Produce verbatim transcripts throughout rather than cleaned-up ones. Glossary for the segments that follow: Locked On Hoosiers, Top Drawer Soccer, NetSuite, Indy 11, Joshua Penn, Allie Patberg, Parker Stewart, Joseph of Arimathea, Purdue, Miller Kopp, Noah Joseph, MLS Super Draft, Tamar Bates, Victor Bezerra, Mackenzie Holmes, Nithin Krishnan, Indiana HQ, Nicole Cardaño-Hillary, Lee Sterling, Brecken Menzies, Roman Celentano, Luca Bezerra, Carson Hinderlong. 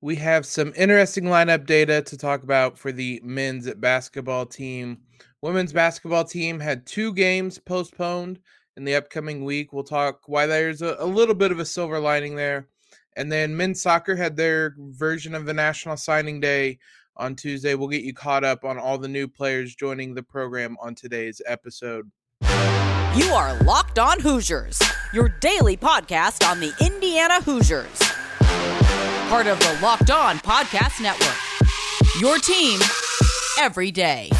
we have some interesting lineup data to talk about for the men's basketball team. Women's basketball team had two games postponed in the upcoming week. We'll talk why there's a, a little bit of a silver lining there. And then men's soccer had their version of the National Signing Day on Tuesday. We'll get you caught up on all the new players joining the program on today's episode. You are Locked On Hoosiers, your daily podcast on the Indiana Hoosiers. Part of the Locked On Podcast Network, your team every day.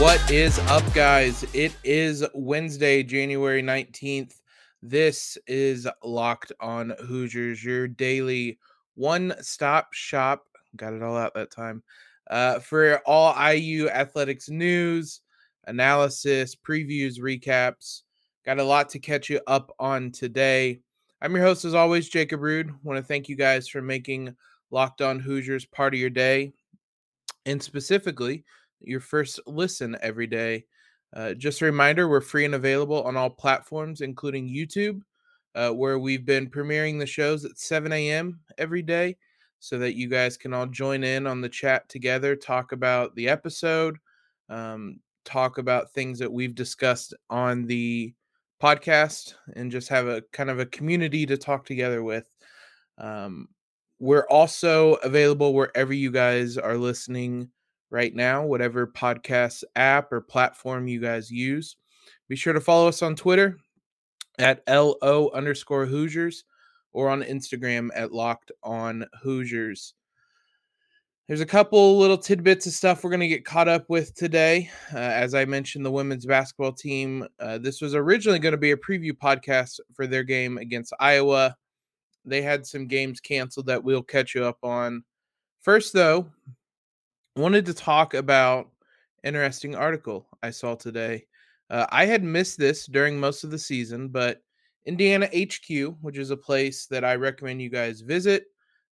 What is up, guys? It is Wednesday, January nineteenth. This is Locked On Hoosiers, your daily one-stop shop. Got it all out that time. Uh, for all I U athletics news, analysis, previews, recaps. Got a lot to catch you up on today. I'm your host, as always, Jacob Rood. Want to thank you guys for making Locked On Hoosiers part of your day, and specifically your first listen every day. Uh, just a reminder, we're free and available on all platforms, including YouTube, uh, where we've been premiering the shows at seven a.m. every day so that you guys can all join in on the chat together, talk about the episode, um, talk about things that we've discussed on the podcast, and just have a kind of a community to talk together with. Um, we're also available wherever you guys are listening right now, whatever podcast app or platform you guys use. Be sure to follow us on Twitter at L O underscore Hoosiers or on Instagram at Locked On Hoosiers. There's a couple little tidbits of stuff we're going to get caught up with today. Uh, as I mentioned, the women's basketball team, uh, this was originally going to be a preview podcast for their game against Iowa. They had some games canceled that we'll catch you up on. First, though, wanted to talk about an interesting article I saw today. Uh, I had missed this during most of the season, but Indiana H Q, which is a place that I recommend you guys visit,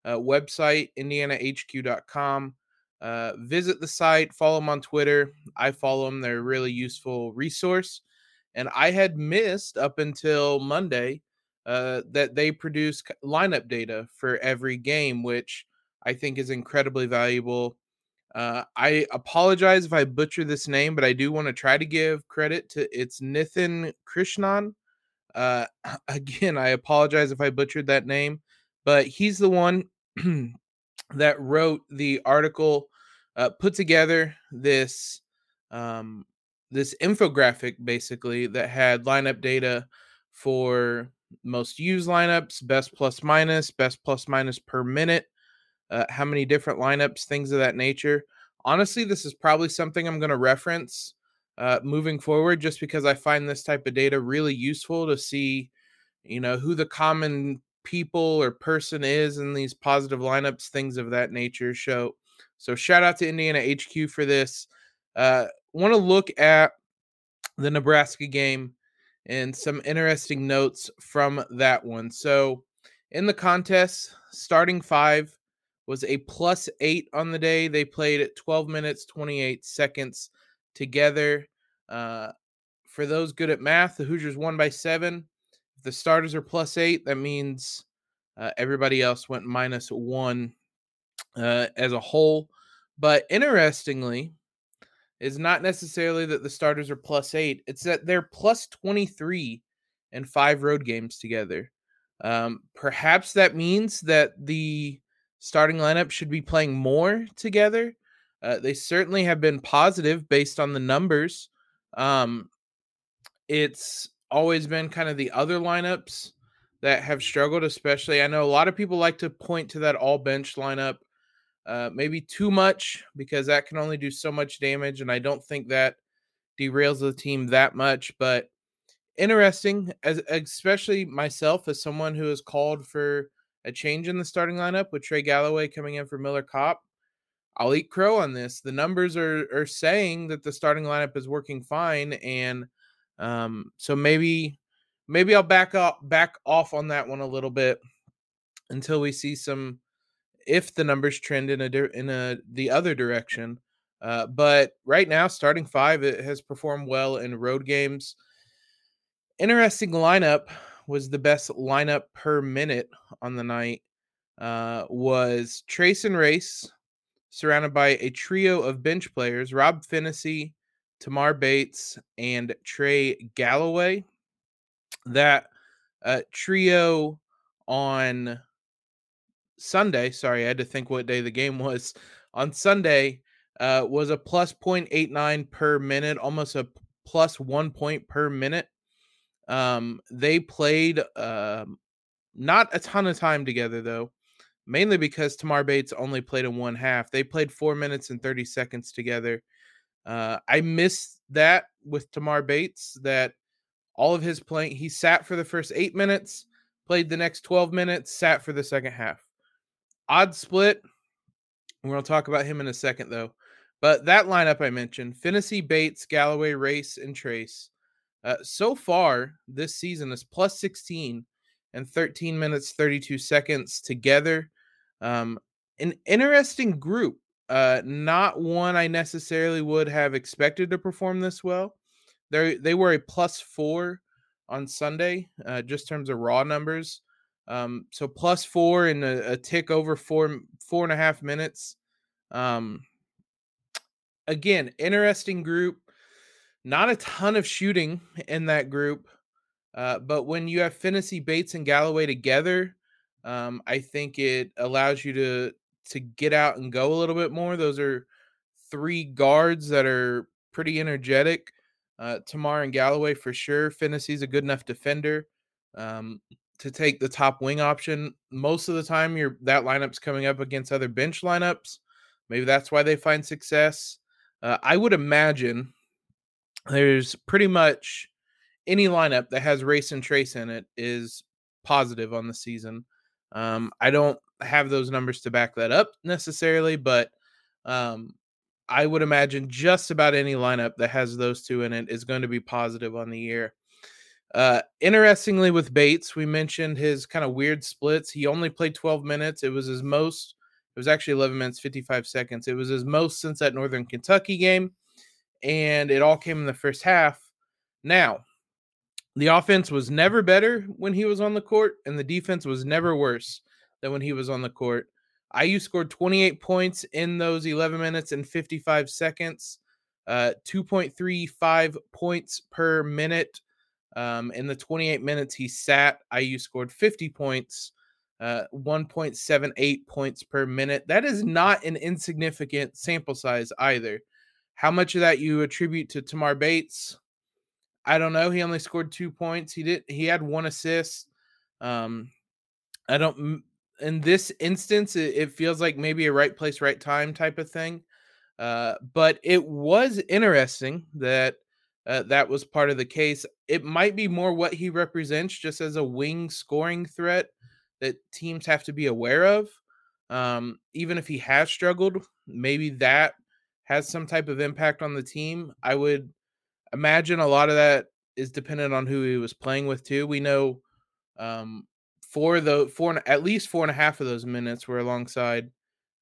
uh, website indiana h q dot com. Uh, visit the site, follow them on Twitter. I follow them. They're a really useful resource. And I had missed up until Monday uh, that they produce lineup data for every game, which I think is incredibly valuable. Uh, I apologize if I butcher this name, but I do want to try to give credit to it's Nithin Krishnan. Uh, again, I apologize if I butchered that name, but he's the one that wrote the article, uh, put together this, um, this infographic basically that had lineup data for most used lineups, best plus minus, best plus minus per minute. Uh, how many different lineups, things of that nature. Honestly, this is probably something I'm going to reference uh, moving forward, just because I find this type of data really useful to see, you know, who the common people or person is in these positive lineups, things of that nature. So, so shout out to Indiana H Q for this. Uh, want to look at the Nebraska game and some interesting notes from that one. So in the contest, starting five was a plus eight on the day. They played at twelve minutes, twenty-eight seconds together. Uh, for those good at math, the Hoosiers won by seven. If the starters are plus eight, that means uh, everybody else went minus one uh, as a whole. But interestingly, it's not necessarily that the starters are plus eight. It's that they're plus twenty-three in five road games together. Um, perhaps that means that the starting lineup should be playing more together. Uh, they certainly have been positive based on the numbers. Um, it's always been kind of the other lineups that have struggled, especially. I know a lot of people like to point to that all bench lineup, uh, maybe too much, because that can only do so much damage. And I don't think that derails the team that much, but interesting, as especially myself as someone who has called for a change in the starting lineup with Trey Galloway coming in for Miller Kopp. I'll eat crow on this. The numbers are are saying that the starting lineup is working fine, and um, so maybe maybe I'll back off back off on that one a little bit until we see some, if the numbers trend in a in a the other direction. Uh, but right now, starting five, it has performed well in road games. Interesting lineup was the best lineup per minute on the night uh, was Trace and Race, surrounded by a trio of bench players, Rob Phinisee, Tamar Bates, and Trey Galloway. That uh, trio on Sunday, sorry, I had to think what day the game was, on Sunday uh, was a plus zero point eight nine per minute, almost a plus one point per minute. Um, they played uh, not a ton of time together, though, mainly because Tamar Bates only played in one half. They played four minutes and thirty seconds together. Uh, I missed that with Tamar Bates, that all of his playing, he sat for the first eight minutes, played the next twelve minutes, sat for the second half. Odd split. We're going to talk about him in a second, though. But that lineup I mentioned, Phinisee, Bates, Galloway, Race, and Trace, uh, so far this season is plus sixteen and thirteen minutes, thirty-two seconds together. Um, an interesting group. Uh, not one I necessarily would have expected to perform this well. They they were a plus four on Sunday, uh, just in terms of raw numbers. Um, so plus four and a, a tick over four, four and a half minutes. Um Again, interesting group, not a ton of shooting in that group, uh, but when you have Phinisee, Bates, and Galloway together, um, I think it allows you to to get out and go a little bit more. Those are three guards that are pretty energetic. Uh, Tamar and Galloway for sure. Finnesee's a good enough defender um, to take the top wing option. Most of the time, you're, that lineup's coming up against other bench lineups. Maybe that's why they find success. Uh, I would imagine there's pretty much any lineup that has Race and Trace in it is positive on the season. Um, I don't have those numbers to back that up necessarily, but um, I would imagine just about any lineup that has those two in it is going to be positive on the year. Uh, interestingly, with Bates, we mentioned his kind of weird splits. He only played twelve minutes. It was his most. It was actually eleven minutes, fifty-five seconds. It was his most since that Northern Kentucky game, and it all came in the first half. Now, the offense was never better when he was on the court, and the defense was never worse than when he was on the court. I U scored twenty-eight points in those eleven minutes and fifty-five seconds, uh, two point three five points per minute. Um, in the twenty-eight minutes he sat, I U scored fifty points. Uh, one point seven eight points per minute. That is not an insignificant sample size either. How much of that you attribute to Tamar Bates? I don't know. He only scored two points. He did. He had one assist. Um, I don't. In this instance, it, it feels like maybe a right place, right time type of thing. Uh, but it was interesting that uh, that was part of the case. It might be more what he represents, just as a wing scoring threat that teams have to be aware of. Um, even if he has struggled, maybe that has some type of impact on the team. I would imagine a lot of that is dependent on who he was playing with too. We know um, for the four, at least four and a half of those minutes were alongside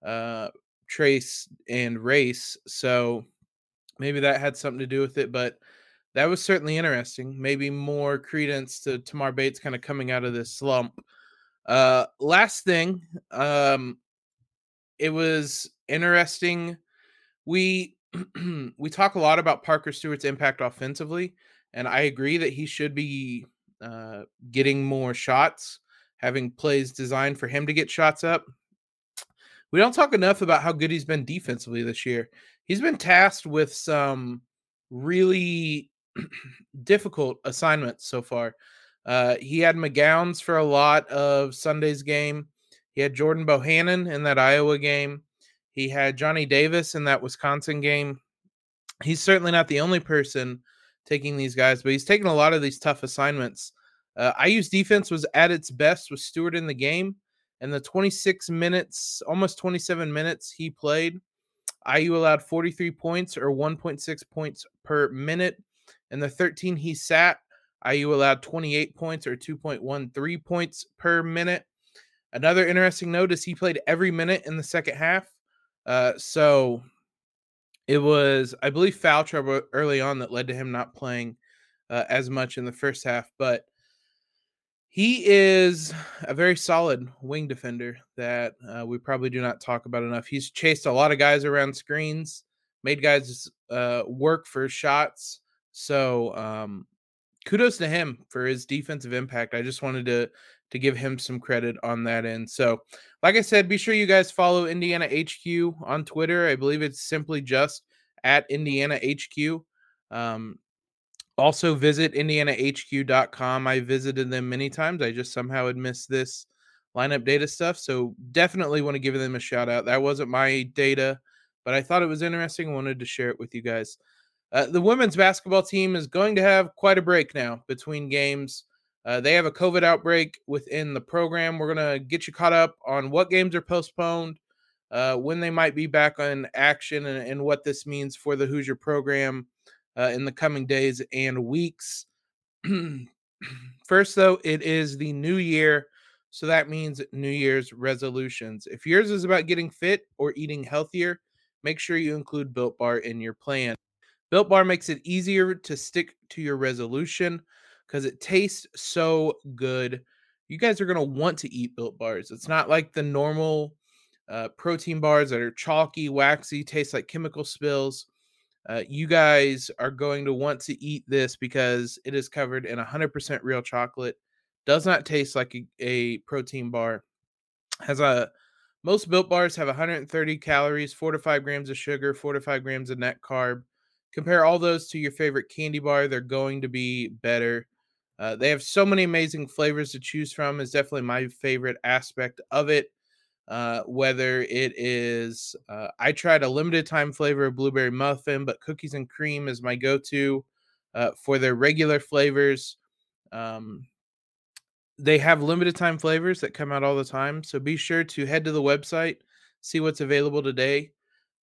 uh, Trace and Race. So maybe that had something to do with it, but that was certainly interesting. Maybe more credence to Tamar Bates kind of coming out of this slump. Uh, last thing, um, it was interesting. We, we talk a lot about Parker Stewart's impact offensively, and I agree that he should be, uh, getting more shots, having plays designed for him to get shots up. We don't talk enough about how good he's been defensively this year. He's been tasked with some really difficult assignments so far. Uh, he had McGowns for a lot of Sunday's game. He had Jordan Bohannon in that Iowa game. He had Johnny Davis in that Wisconsin game. He's certainly not the only person taking these guys, but he's taking a lot of these tough assignments. Uh, I U's defense was at its best with Stewart in the game. And the twenty-six minutes, almost twenty-seven minutes he played, I U allowed forty-three points or one point six points per minute. And the thirteen he sat, I U allowed twenty-eight points or two point one three points per minute. Another interesting note is he played every minute in the second half. Uh, so it was, I believe, foul trouble early on that led to him not playing uh, as much in the first half. But He is a very solid wing defender that uh, we probably do not talk about enough. He's chased a lot of guys around screens, made guys uh, work for shots. So um, kudos to him for his defensive impact. I just wanted to to give him some credit on that end. So like I said, be sure you guys follow Indiana H Q on Twitter. I believe it's simply just at Indiana H Q. Um, also visit indiana h q dot com. I visited them many times. I just somehow had missed this lineup data stuff. So definitely want to give them a shout out. That wasn't my data, but I thought it was interesting. I wanted to share it with you guys. Uh, the women's basketball team is going to have quite a break now between games. Uh, they have a COVID outbreak within the program. We're going to get you caught up on what games are postponed, uh, when they might be back on action, and, and what this means for the Hoosier program uh, in the coming days and weeks. First, though, it is the new year, so that means New Year's resolutions. If yours is about getting fit or eating healthier, make sure you include Built Bar in your plan. Built Bar makes it easier to stick to your resolution because it tastes so good. You guys are going to want to eat Built Bars. It's not like the normal uh, protein bars that are chalky, waxy, taste like chemical spills. Uh, you guys are going to want to eat this because it is covered in one hundred percent real chocolate. Does not taste like a, a protein bar. Has a Most Built Bars have one hundred thirty calories, four to five grams of sugar, four to five grams of net carb. Compare all those to your favorite candy bar. They're going to be better. Uh, they have so many amazing flavors to choose from. Is definitely my favorite aspect of it. Uh, whether it is, uh, I tried a limited time flavor of blueberry muffin, but cookies and cream is my go-to uh, for their regular flavors. Um, they have limited time flavors that come out all the time. So be sure to head to the website, see what's available today.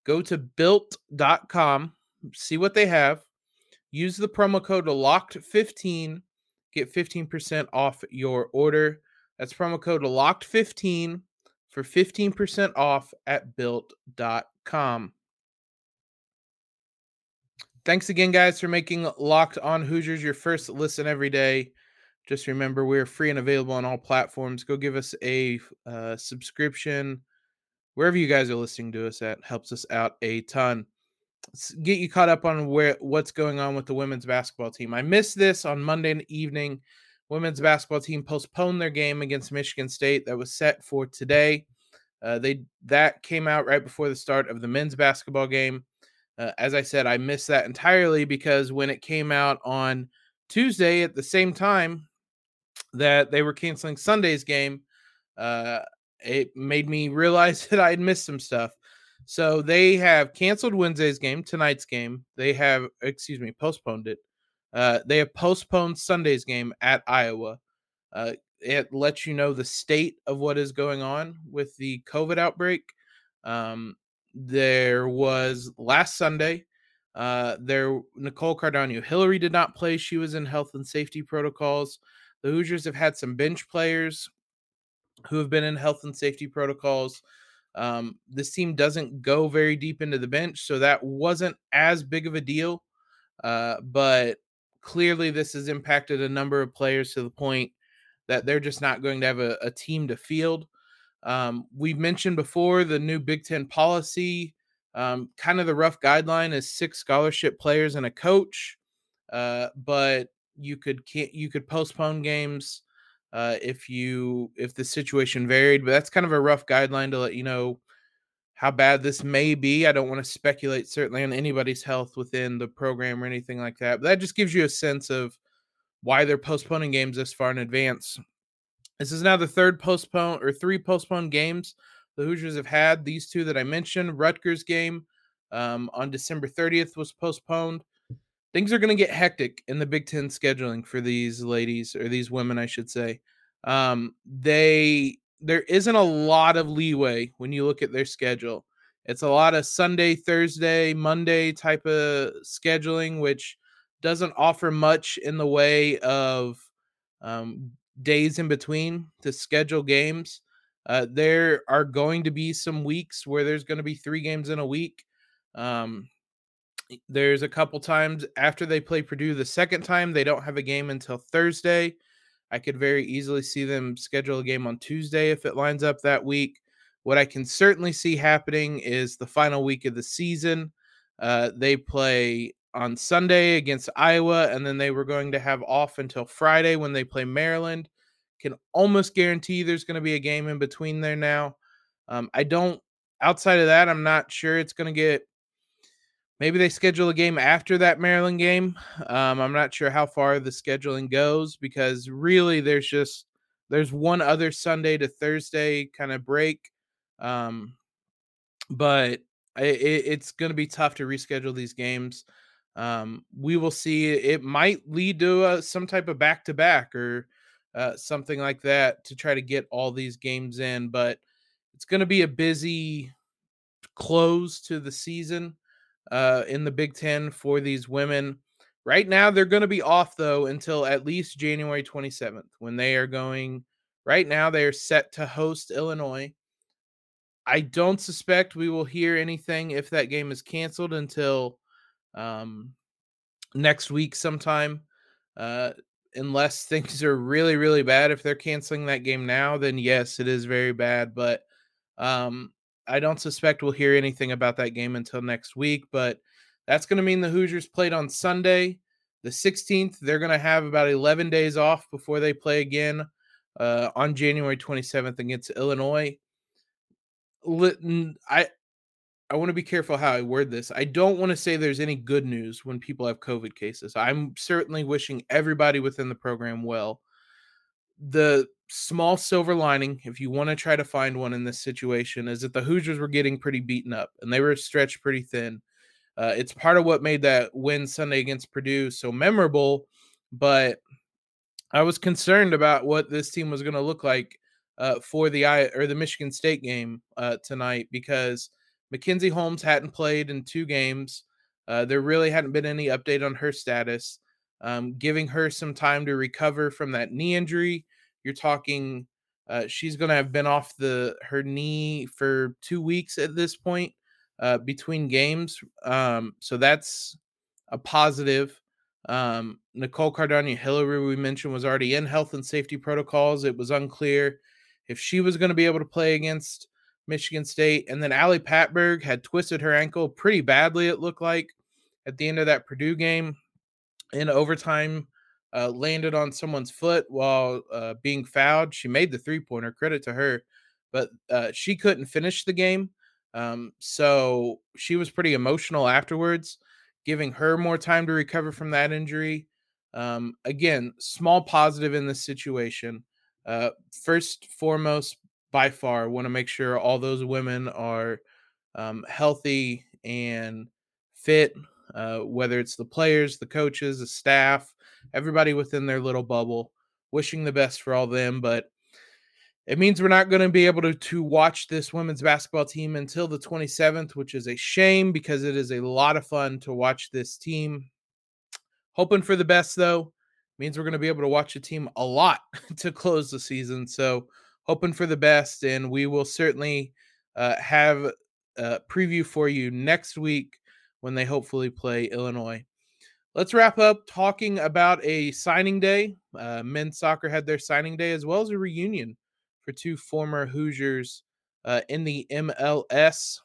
Go to built dot com. See what they have. Use the promo code locked fifteen. Get fifteen percent off your order. That's promo code locked fifteen for fifteen percent off at built dot com. Thanks again, guys, for making Locked On Hoosiers your first listen every day. Just remember, we're free and available on all platforms. Go give us a uh, subscription wherever you guys are listening to us at. Helps us out a ton. Get you caught up on where what's going on with the women's basketball team. I missed this on Monday evening. Women's basketball team postponed their game against Michigan State that was set for today. Uh, they that came out right before the start of the men's basketball game. Uh, as I said, I missed that entirely because when it came out on Tuesday at the same time that they were canceling Sunday's game, uh, it made me realize that I had missed some stuff. So they have canceled Wednesday's game, tonight's game. They have, excuse me, postponed it. Uh, they have postponed Sunday's game at Iowa. Uh, it lets you know the state of what is going on with the COVID outbreak. Um, there was last Sunday, uh, there Nicole Cardaño-Hillary did not play. She was in health and safety protocols. The Hoosiers have had some bench players who have been in health and safety protocols. Um, this team doesn't go very deep into the bench, so that wasn't as big of a deal. Uh, but clearly this has impacted a number of players to the point that they're just not going to have a, a team to field. Um, we've mentioned before the new Big Ten policy, um, kind of the rough guideline is six scholarship players and a coach. Uh, but you could, can't, you could postpone games Uh, if you if the situation varied, but that's kind of a rough guideline to let you know how bad this may be. I don't want to speculate certainly on anybody's health within the program or anything like that, but that just gives you a sense of why they're postponing games this far in advance. This is now the third postpone or three postponed games the Hoosiers have had. These two that I mentioned, Rutgers game um, on December thirtieth was postponed. Things are going to get hectic in the Big Ten scheduling for these ladies, or these women, I should say. Um, they there isn't a lot of leeway when you look at their schedule. It's a lot of Sunday, Thursday, Monday type of scheduling, which doesn't offer much in the way of um, days in between to schedule games. Uh, there are going to be some weeks where there's going to be three games in a week. Um, There's a couple times after they play Purdue the second time, they don't have a game until Thursday. I could very easily see them schedule a game on Tuesday if it lines up that week. What I can certainly see happening is the final week of the season. Uh, they play on Sunday against Iowa, and then they were going to have off until Friday when they play Maryland. Can almost guarantee there's going to be a game in between there now. Um, I don't, outside of that, I'm not sure it's going to get, maybe they schedule a game after that Maryland game. Um, I'm not sure how far the scheduling goes, because really there's just, there's one other Sunday to Thursday kind of break. Um, but it, it's going to be tough to reschedule these games. Um, we will see. It might lead to a, some type of back-to-back or Uh, something like that to try to get all these games in, but it's going to be a busy close to the season uh, in the Big Ten for these women. Right now, they're going to be off, though, until at least January twenty-seventh, when they are going, right now, they are set to host Illinois. I don't suspect we will hear anything if that game is canceled until um, next week sometime. Uh, Unless things are really, really bad. If they're canceling that game now, then yes, it is very bad. But um, I don't suspect we'll hear anything about that game until next week. But that's going to mean the Hoosiers played on Sunday, the sixteenth. They're going to have about eleven days off before they play again uh, on January twenty-seventh against Illinois. I, I want to be careful how I word this. I don't want to say there's any good news when people have COVID cases. I'm certainly wishing everybody within the program well. The small silver lining, if you want to try to find one in this situation, is that the Hoosiers were getting pretty beaten up and they were stretched pretty thin. Uh, it's part of what made that win Sunday against Purdue so memorable, but I was concerned about what this team was going to look like uh, for the or the Michigan State game uh, tonight, because Mackenzie Holmes hadn't played in two games. Uh, there really hadn't been any update on her status, um, giving her some time to recover from that knee injury. You're talking uh, she's going to have been off the her knee for two weeks at this point uh, between games. Um, so that's a positive. Um, Nicole Cardaño-Hillary, we mentioned, was already in health and safety protocols. It was unclear if she was going to be able to play against Michigan State. And then Allie Patberg had twisted her ankle pretty badly, it looked like, at the end of that Purdue game in overtime, uh, landed on someone's foot while uh, being fouled. She made the three-pointer, credit to her, but uh, she couldn't finish the game. Um, so she was pretty emotional afterwards, giving her more time to recover from that injury. Um, again, small positive in this situation. Uh, first, foremost, by far, want to make sure all those women are um, healthy and fit, uh, whether it's the players, the coaches, the staff, everybody within their little bubble, wishing the best for all them. But it means we're not going to be able to, to watch this women's basketball team until the twenty-seventh, which is a shame because it is a lot of fun to watch this team. Hoping for the best, though, means we're going to be able to watch a team a lot to close the season. So hoping for the best, and we will certainly uh, have a preview for you next week when they hopefully play Illinois. Let's wrap up talking about a signing day. Uh, men's soccer had their signing day, as well as a reunion for two former Hoosiers uh, in the M L S.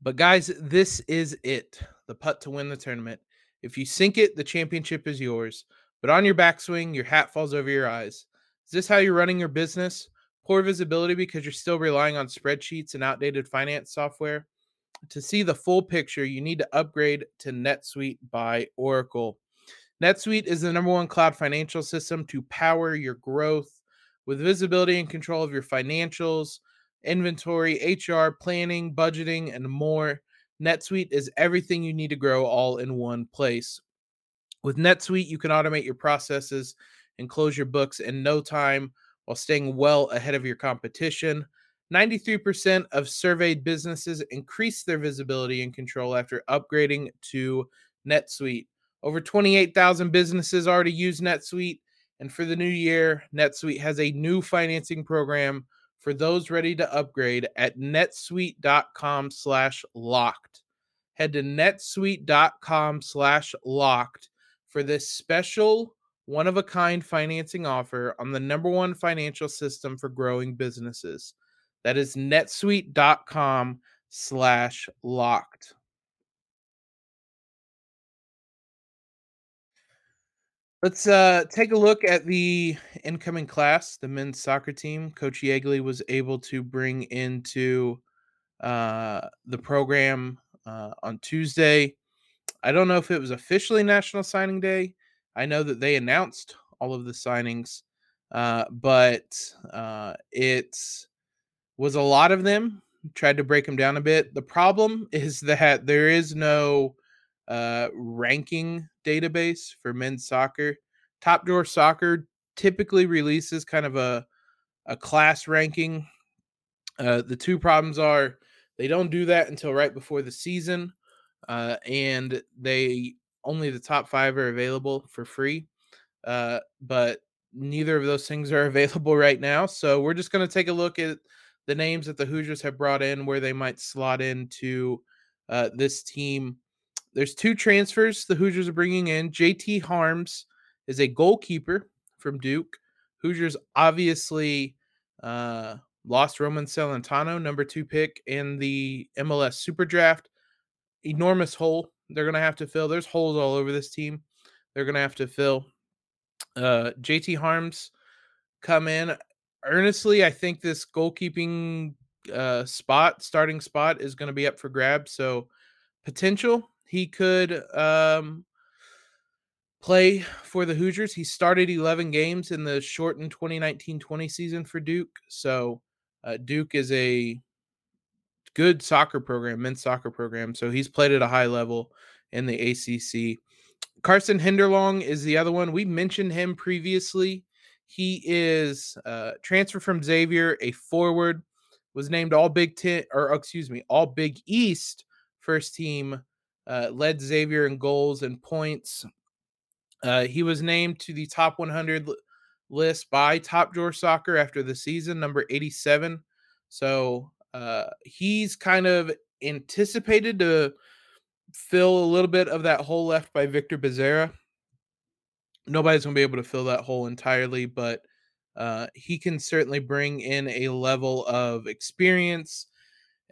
But guys, this is it, the putt to win the tournament. If you sink it, the championship is yours. But on your backswing, your hat falls over your eyes. Is this how you're running your business? Poor visibility because you're still relying on spreadsheets and outdated finance software? To see the full picture, you need to upgrade to NetSuite by Oracle. NetSuite is the number one cloud financial system to power your growth with visibility and control of your financials, inventory, H R, planning, budgeting, and more. NetSuite is everything you need to grow all in one place. With NetSuite, you can automate your processes and close your books in no time while staying well ahead of your competition. ninety-three percent of surveyed businesses increased their visibility and control after upgrading to NetSuite. Over twenty-eight thousand businesses already use NetSuite, and for the new year, NetSuite has a new financing program for those ready to upgrade at netsuite dot com slash locked. Head to netsuite dot com slash locked for this special one-of-a-kind financing offer on the number one financial system for growing businesses. That is netsuite.com slash locked. Let's uh, take a look at the incoming class, the men's soccer team. Coach Yeagley was able to bring into uh, the program uh, on Tuesday. I don't know if it was officially National Signing Day. I know that they announced all of the signings, uh, but uh, it was a lot of them. Tried to break them down a bit. The problem is that there is no uh, ranking database for men's soccer. Top Drawer Soccer typically releases kind of a a class ranking. Uh, the two problems are they don't do that until right before the season, uh, and they only the top five are available for free. Uh, but neither of those things are available right now. So we're just going to take a look at the names that the Hoosiers have brought in, where they might slot into uh, this team. There's two transfers the Hoosiers are bringing in. J T Harms is a goalkeeper from Duke. Hoosiers obviously uh, lost Roman Celentano, number two pick in the M L S Super Draft. Enormous hole they're going to have to fill. There's holes all over this team they're going to have to fill. Uh, J T Harms come in. Earnestly, I think this goalkeeping uh, spot, starting spot, is going to be up for grabs. So potential. He could um, play for the Hoosiers. He started eleven games in the shortened twenty nineteen twenty season for Duke. So uh, Duke is a good soccer program, men's soccer program. So he's played at a high level in the A C C. Carson Hinderlong is the other one. We mentioned him previously. He is uh, transferred from Xavier, a forward, was named all Big Ten, or excuse me, all Big East first team. Uh, led Xavier in goals and points. Uh, he was named to the top one hundred l- list by Top Drawer Soccer after the season, number eighty-seven. So uh, he's kind of anticipated to fill a little bit of that hole left by Victor Bezerra. Nobody's going to be able to fill that hole entirely, but uh, he can certainly bring in a level of experience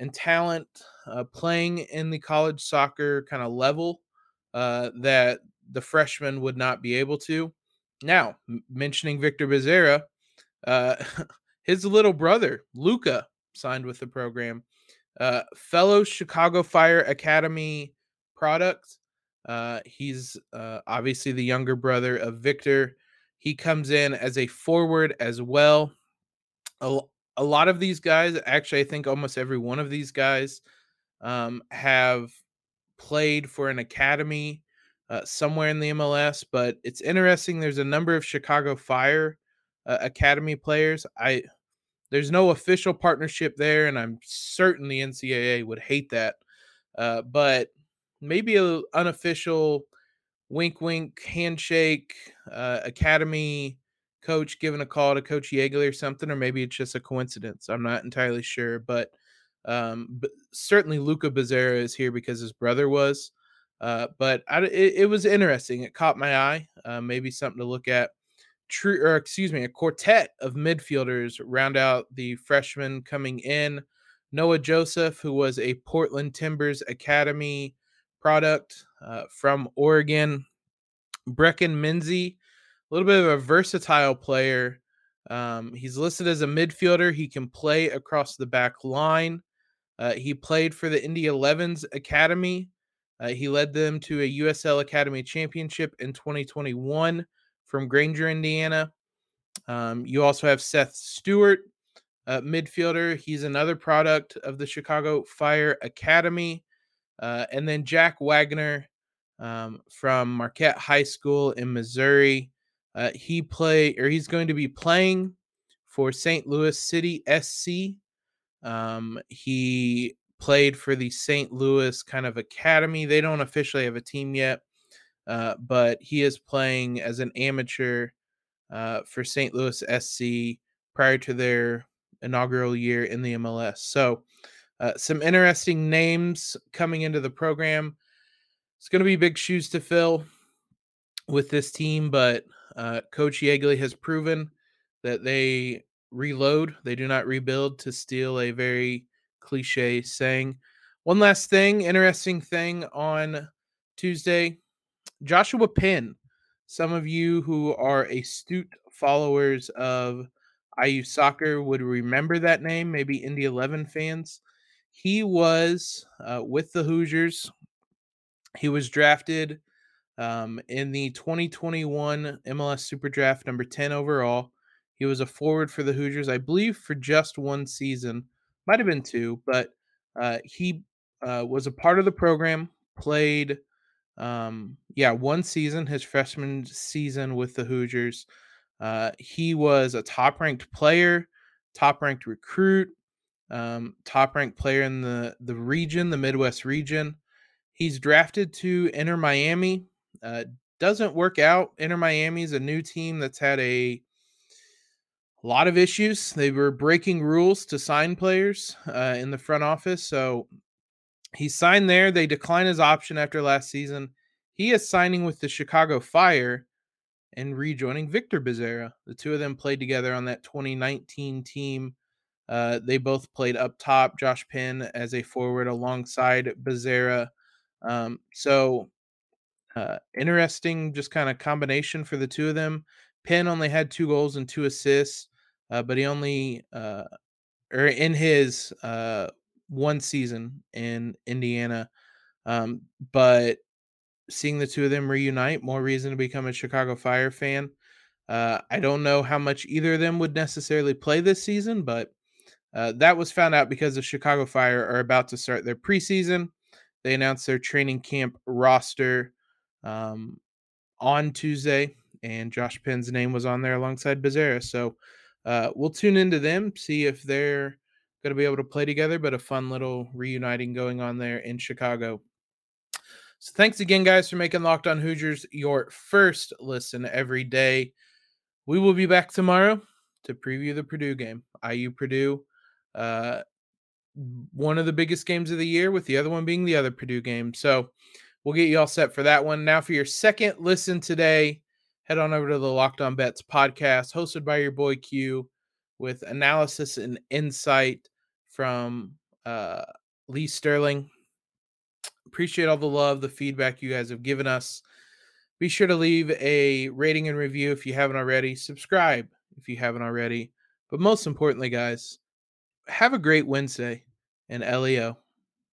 and talent uh, playing in the college soccer kind of level uh, that the freshmen would not be able to. Now, m- mentioning Victor Bezerra, uh, his little brother, Luca, signed with the program. Uh, fellow Chicago Fire Academy product. Uh, he's uh, obviously the younger brother of Victor. He comes in as a forward as well. A- A lot of these guys, actually, I think almost every one of these guys um, have played for an academy uh, somewhere in the M L S, but it's interesting. There's a number of Chicago Fire uh, Academy players. I There's no official partnership there, and I'm certain the N C double A would hate that, uh, but maybe an unofficial wink-wink handshake uh, academy coach giving a call to Coach Yeagley or something, or maybe it's just a coincidence. I'm not entirely sure, but, um, but certainly Luca Bezerra is here because his brother was. Uh, but I, it, it was interesting. It caught my eye. Uh, maybe something to look at. True, or excuse me, a quartet of midfielders round out the freshmen coming in. Noah Joseph, who was a Portland Timbers Academy product uh, from Oregon. Brecken Menzies, a little bit of a versatile player. Um, he's listed as a midfielder. He can play across the back line. Uh, he played for the Indy eleven's Academy. Uh, he led them to a U S L Academy Championship in twenty twenty-one from Granger, Indiana. Um, you also have Seth Stewart, uh, midfielder. He's another product of the Chicago Fire Academy. Uh, and then Jack Wagner um, from Marquette High School in Missouri. Uh, he play or he's going to be playing for Saint Louis City S C. Um, he played for the Saint Louis kind of academy. They don't officially have a team yet, uh, but he is playing as an amateur uh, for Saint Louis S C prior to their inaugural year in the M L S. So uh, some interesting names coming into the program. It's going to be big shoes to fill with this team, but Uh, Coach Yegli has proven that they reload. They do not rebuild, to steal a very cliche saying. One last thing, interesting thing on Tuesday, Joshua Penn. Some of you who are astute followers of I U soccer would remember that name, maybe Indy eleven fans. He was uh, with the Hoosiers. He was drafted um, in the twenty twenty-one M L S Super Draft, number ten overall. He was a forward for the Hoosiers, I believe, for just one season. Might have been two, but uh, he uh, was a part of the program, played, um, yeah, one season, his freshman season with the Hoosiers. Uh, he was a top-ranked player, top-ranked recruit, um, top-ranked player in the, the region, the Midwest region. He's drafted to Inter Miami. Uh, doesn't work out. Inter Miami is a new team that's had a lot of issues. They were breaking rules to sign players uh, in the front office. So he signed there. They declined his option after last season. He is signing with the Chicago Fire and rejoining Victor Bezerra. The two of them played together on that twenty nineteen team. Uh, they both played up top. Josh Penn as a forward alongside Bezerra. Um, so uh, interesting, just kind of combination for the two of them. Penn only had two goals and two assists, uh, but he only, uh, or in his uh, one season in Indiana. Um, but seeing the two of them reunite, more reason to become a Chicago Fire fan. Uh, I don't know how much either of them would necessarily play this season, but uh, that was found out because the Chicago Fire are about to start their preseason. They announced their training camp roster um, on Tuesday, and Josh Penn's name was on there alongside Bezerra. So uh, we'll tune into them, see if they're going to be able to play together, but a fun little reuniting going on there in Chicago. So thanks again, guys, for making Locked On Hoosiers your first listen every day. We will be back tomorrow to preview the Purdue game, I U Purdue. Uh, one of the biggest games of the year, with the other one being the other Purdue game. So we'll get you all set for that one. Now for your second listen today, head on over to the Locked On Bets podcast, hosted by your boy Q, with analysis and insight from uh, Lee Sterling. Appreciate all the love, the feedback you guys have given us. Be sure to leave a rating and review if you haven't already. Subscribe if you haven't already. But most importantly, guys, have a great Wednesday. And L E O.